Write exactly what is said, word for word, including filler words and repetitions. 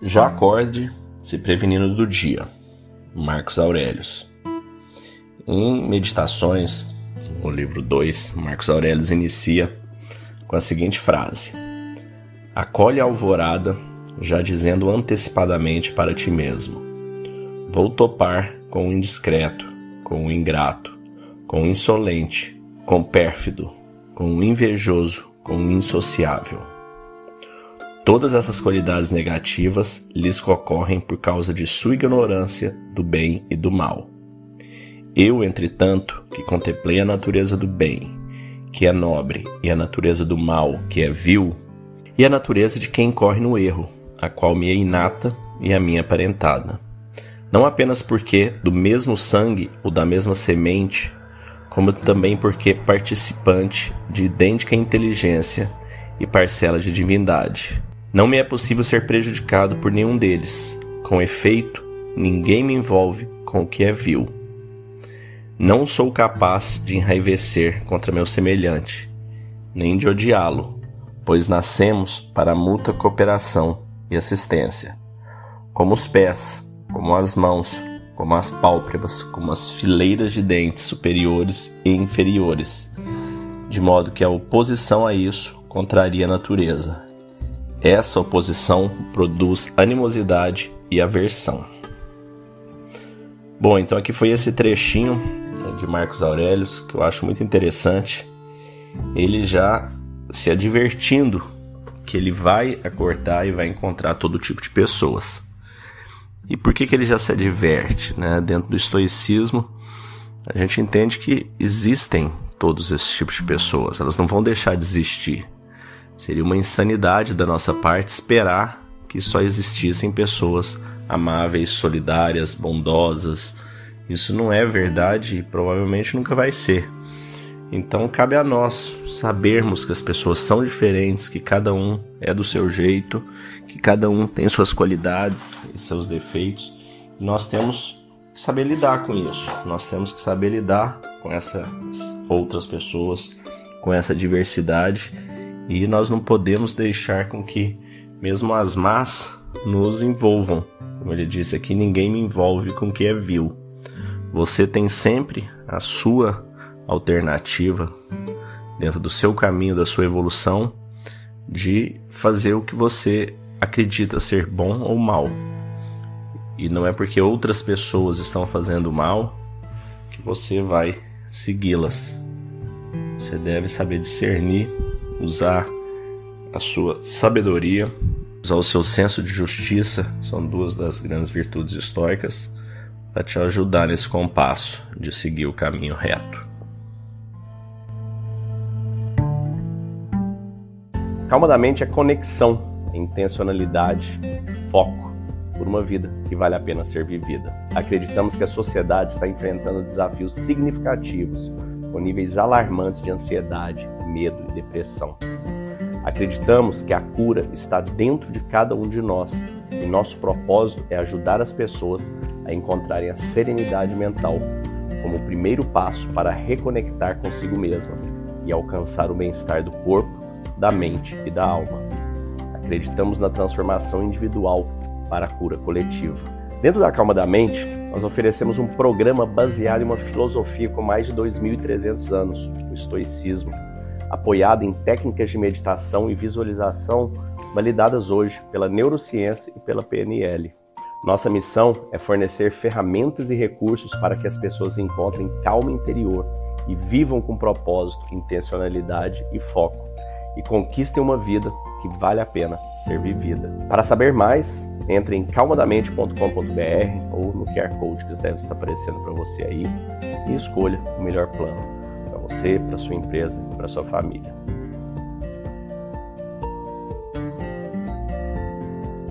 Já acorde se prevenindo do dia. Marcus Aurélius. Em Meditações, no livro dois, Marcus Aurélius inicia com a seguinte frase: acolhe a alvorada, já dizendo antecipadamente para ti mesmo: vou topar com o indiscreto, com o ingrato, com o insolente, com o pérfido, com o invejoso, com o insociável. Todas essas qualidades negativas lhes ocorrem por causa de sua ignorância do bem e do mal. Eu, entretanto, que contemplei a natureza do bem, que é nobre, e a natureza do mal, que é vil, e a natureza de quem corre no erro, a qual me é inata e a minha aparentada, não apenas porque do mesmo sangue ou da mesma semente, como também porque participante de idêntica inteligência e parcela de divindade. Não me é possível ser prejudicado por nenhum deles. Com efeito, ninguém me envolve com o que é vil. Não sou capaz de enraivecer contra meu semelhante, nem de odiá-lo, pois nascemos para mútua cooperação e assistência. Como os pés, como as mãos, como as pálpebras, como as fileiras de dentes superiores e inferiores, de modo que a oposição a isso contraria a natureza. Essa oposição produz animosidade e aversão. Bom, então aqui foi esse trechinho de Marcus Aurélius, que eu acho muito interessante, ele já se advertindo que ele vai acordar e vai encontrar todo tipo de pessoas. E por que que ele já se adverte, né? Dentro do estoicismo, a gente entende que existem todos esses tipos de pessoas, elas não vão deixar de existir. Seria uma insanidade da nossa parte esperar que só existissem pessoas amáveis, solidárias, bondosas. Isso não é verdade e provavelmente nunca vai ser. Então cabe a nós sabermos que as pessoas são diferentes, que cada um é do seu jeito, que cada um tem suas qualidades e seus defeitos. E nós temos que saber lidar com isso, nós temos que saber lidar com essas outras pessoas, com essa diversidade, e nós não podemos deixar com que mesmo as más nos envolvam. Como ele disse aqui, ninguém me envolve com o que é vil. Você tem sempre a sua alternativa dentro do seu caminho, da sua evolução, de fazer o que você acredita ser bom ou mal. E não é porque outras pessoas estão fazendo mal que você vai segui-las. Você deve saber discernir, usar a sua sabedoria, usar o seu senso de justiça, são duas das grandes virtudes estoicas, para te ajudar nesse compasso de seguir o caminho reto. Calmadamente é conexão, é intencionalidade, foco por uma vida que vale a pena ser vivida. Acreditamos que a sociedade está enfrentando desafios significativos, com níveis alarmantes de ansiedade, medo e depressão. Acreditamos que a cura está dentro de cada um de nós e nosso propósito é ajudar as pessoas a encontrarem a serenidade mental como o primeiro passo para reconectar consigo mesmas e alcançar o bem-estar do corpo, da mente e da alma. Acreditamos na transformação individual para a cura coletiva. Dentro da Calma da Mente, nós oferecemos um programa baseado em uma filosofia com mais de dois mil e trezentos anos, o estoicismo, apoiado em técnicas de meditação e visualização validadas hoje pela neurociência e pela P N L. Nossa missão é fornecer ferramentas e recursos para que as pessoas encontrem calma interior e vivam com propósito, intencionalidade e foco, e conquistem uma vida que vale a pena ser vivida. Para saber mais, entre em calmadamente ponto com ponto b r ou no Q R Code que deve estar aparecendo para você aí e escolha o melhor plano para você, para sua empresa e para sua família.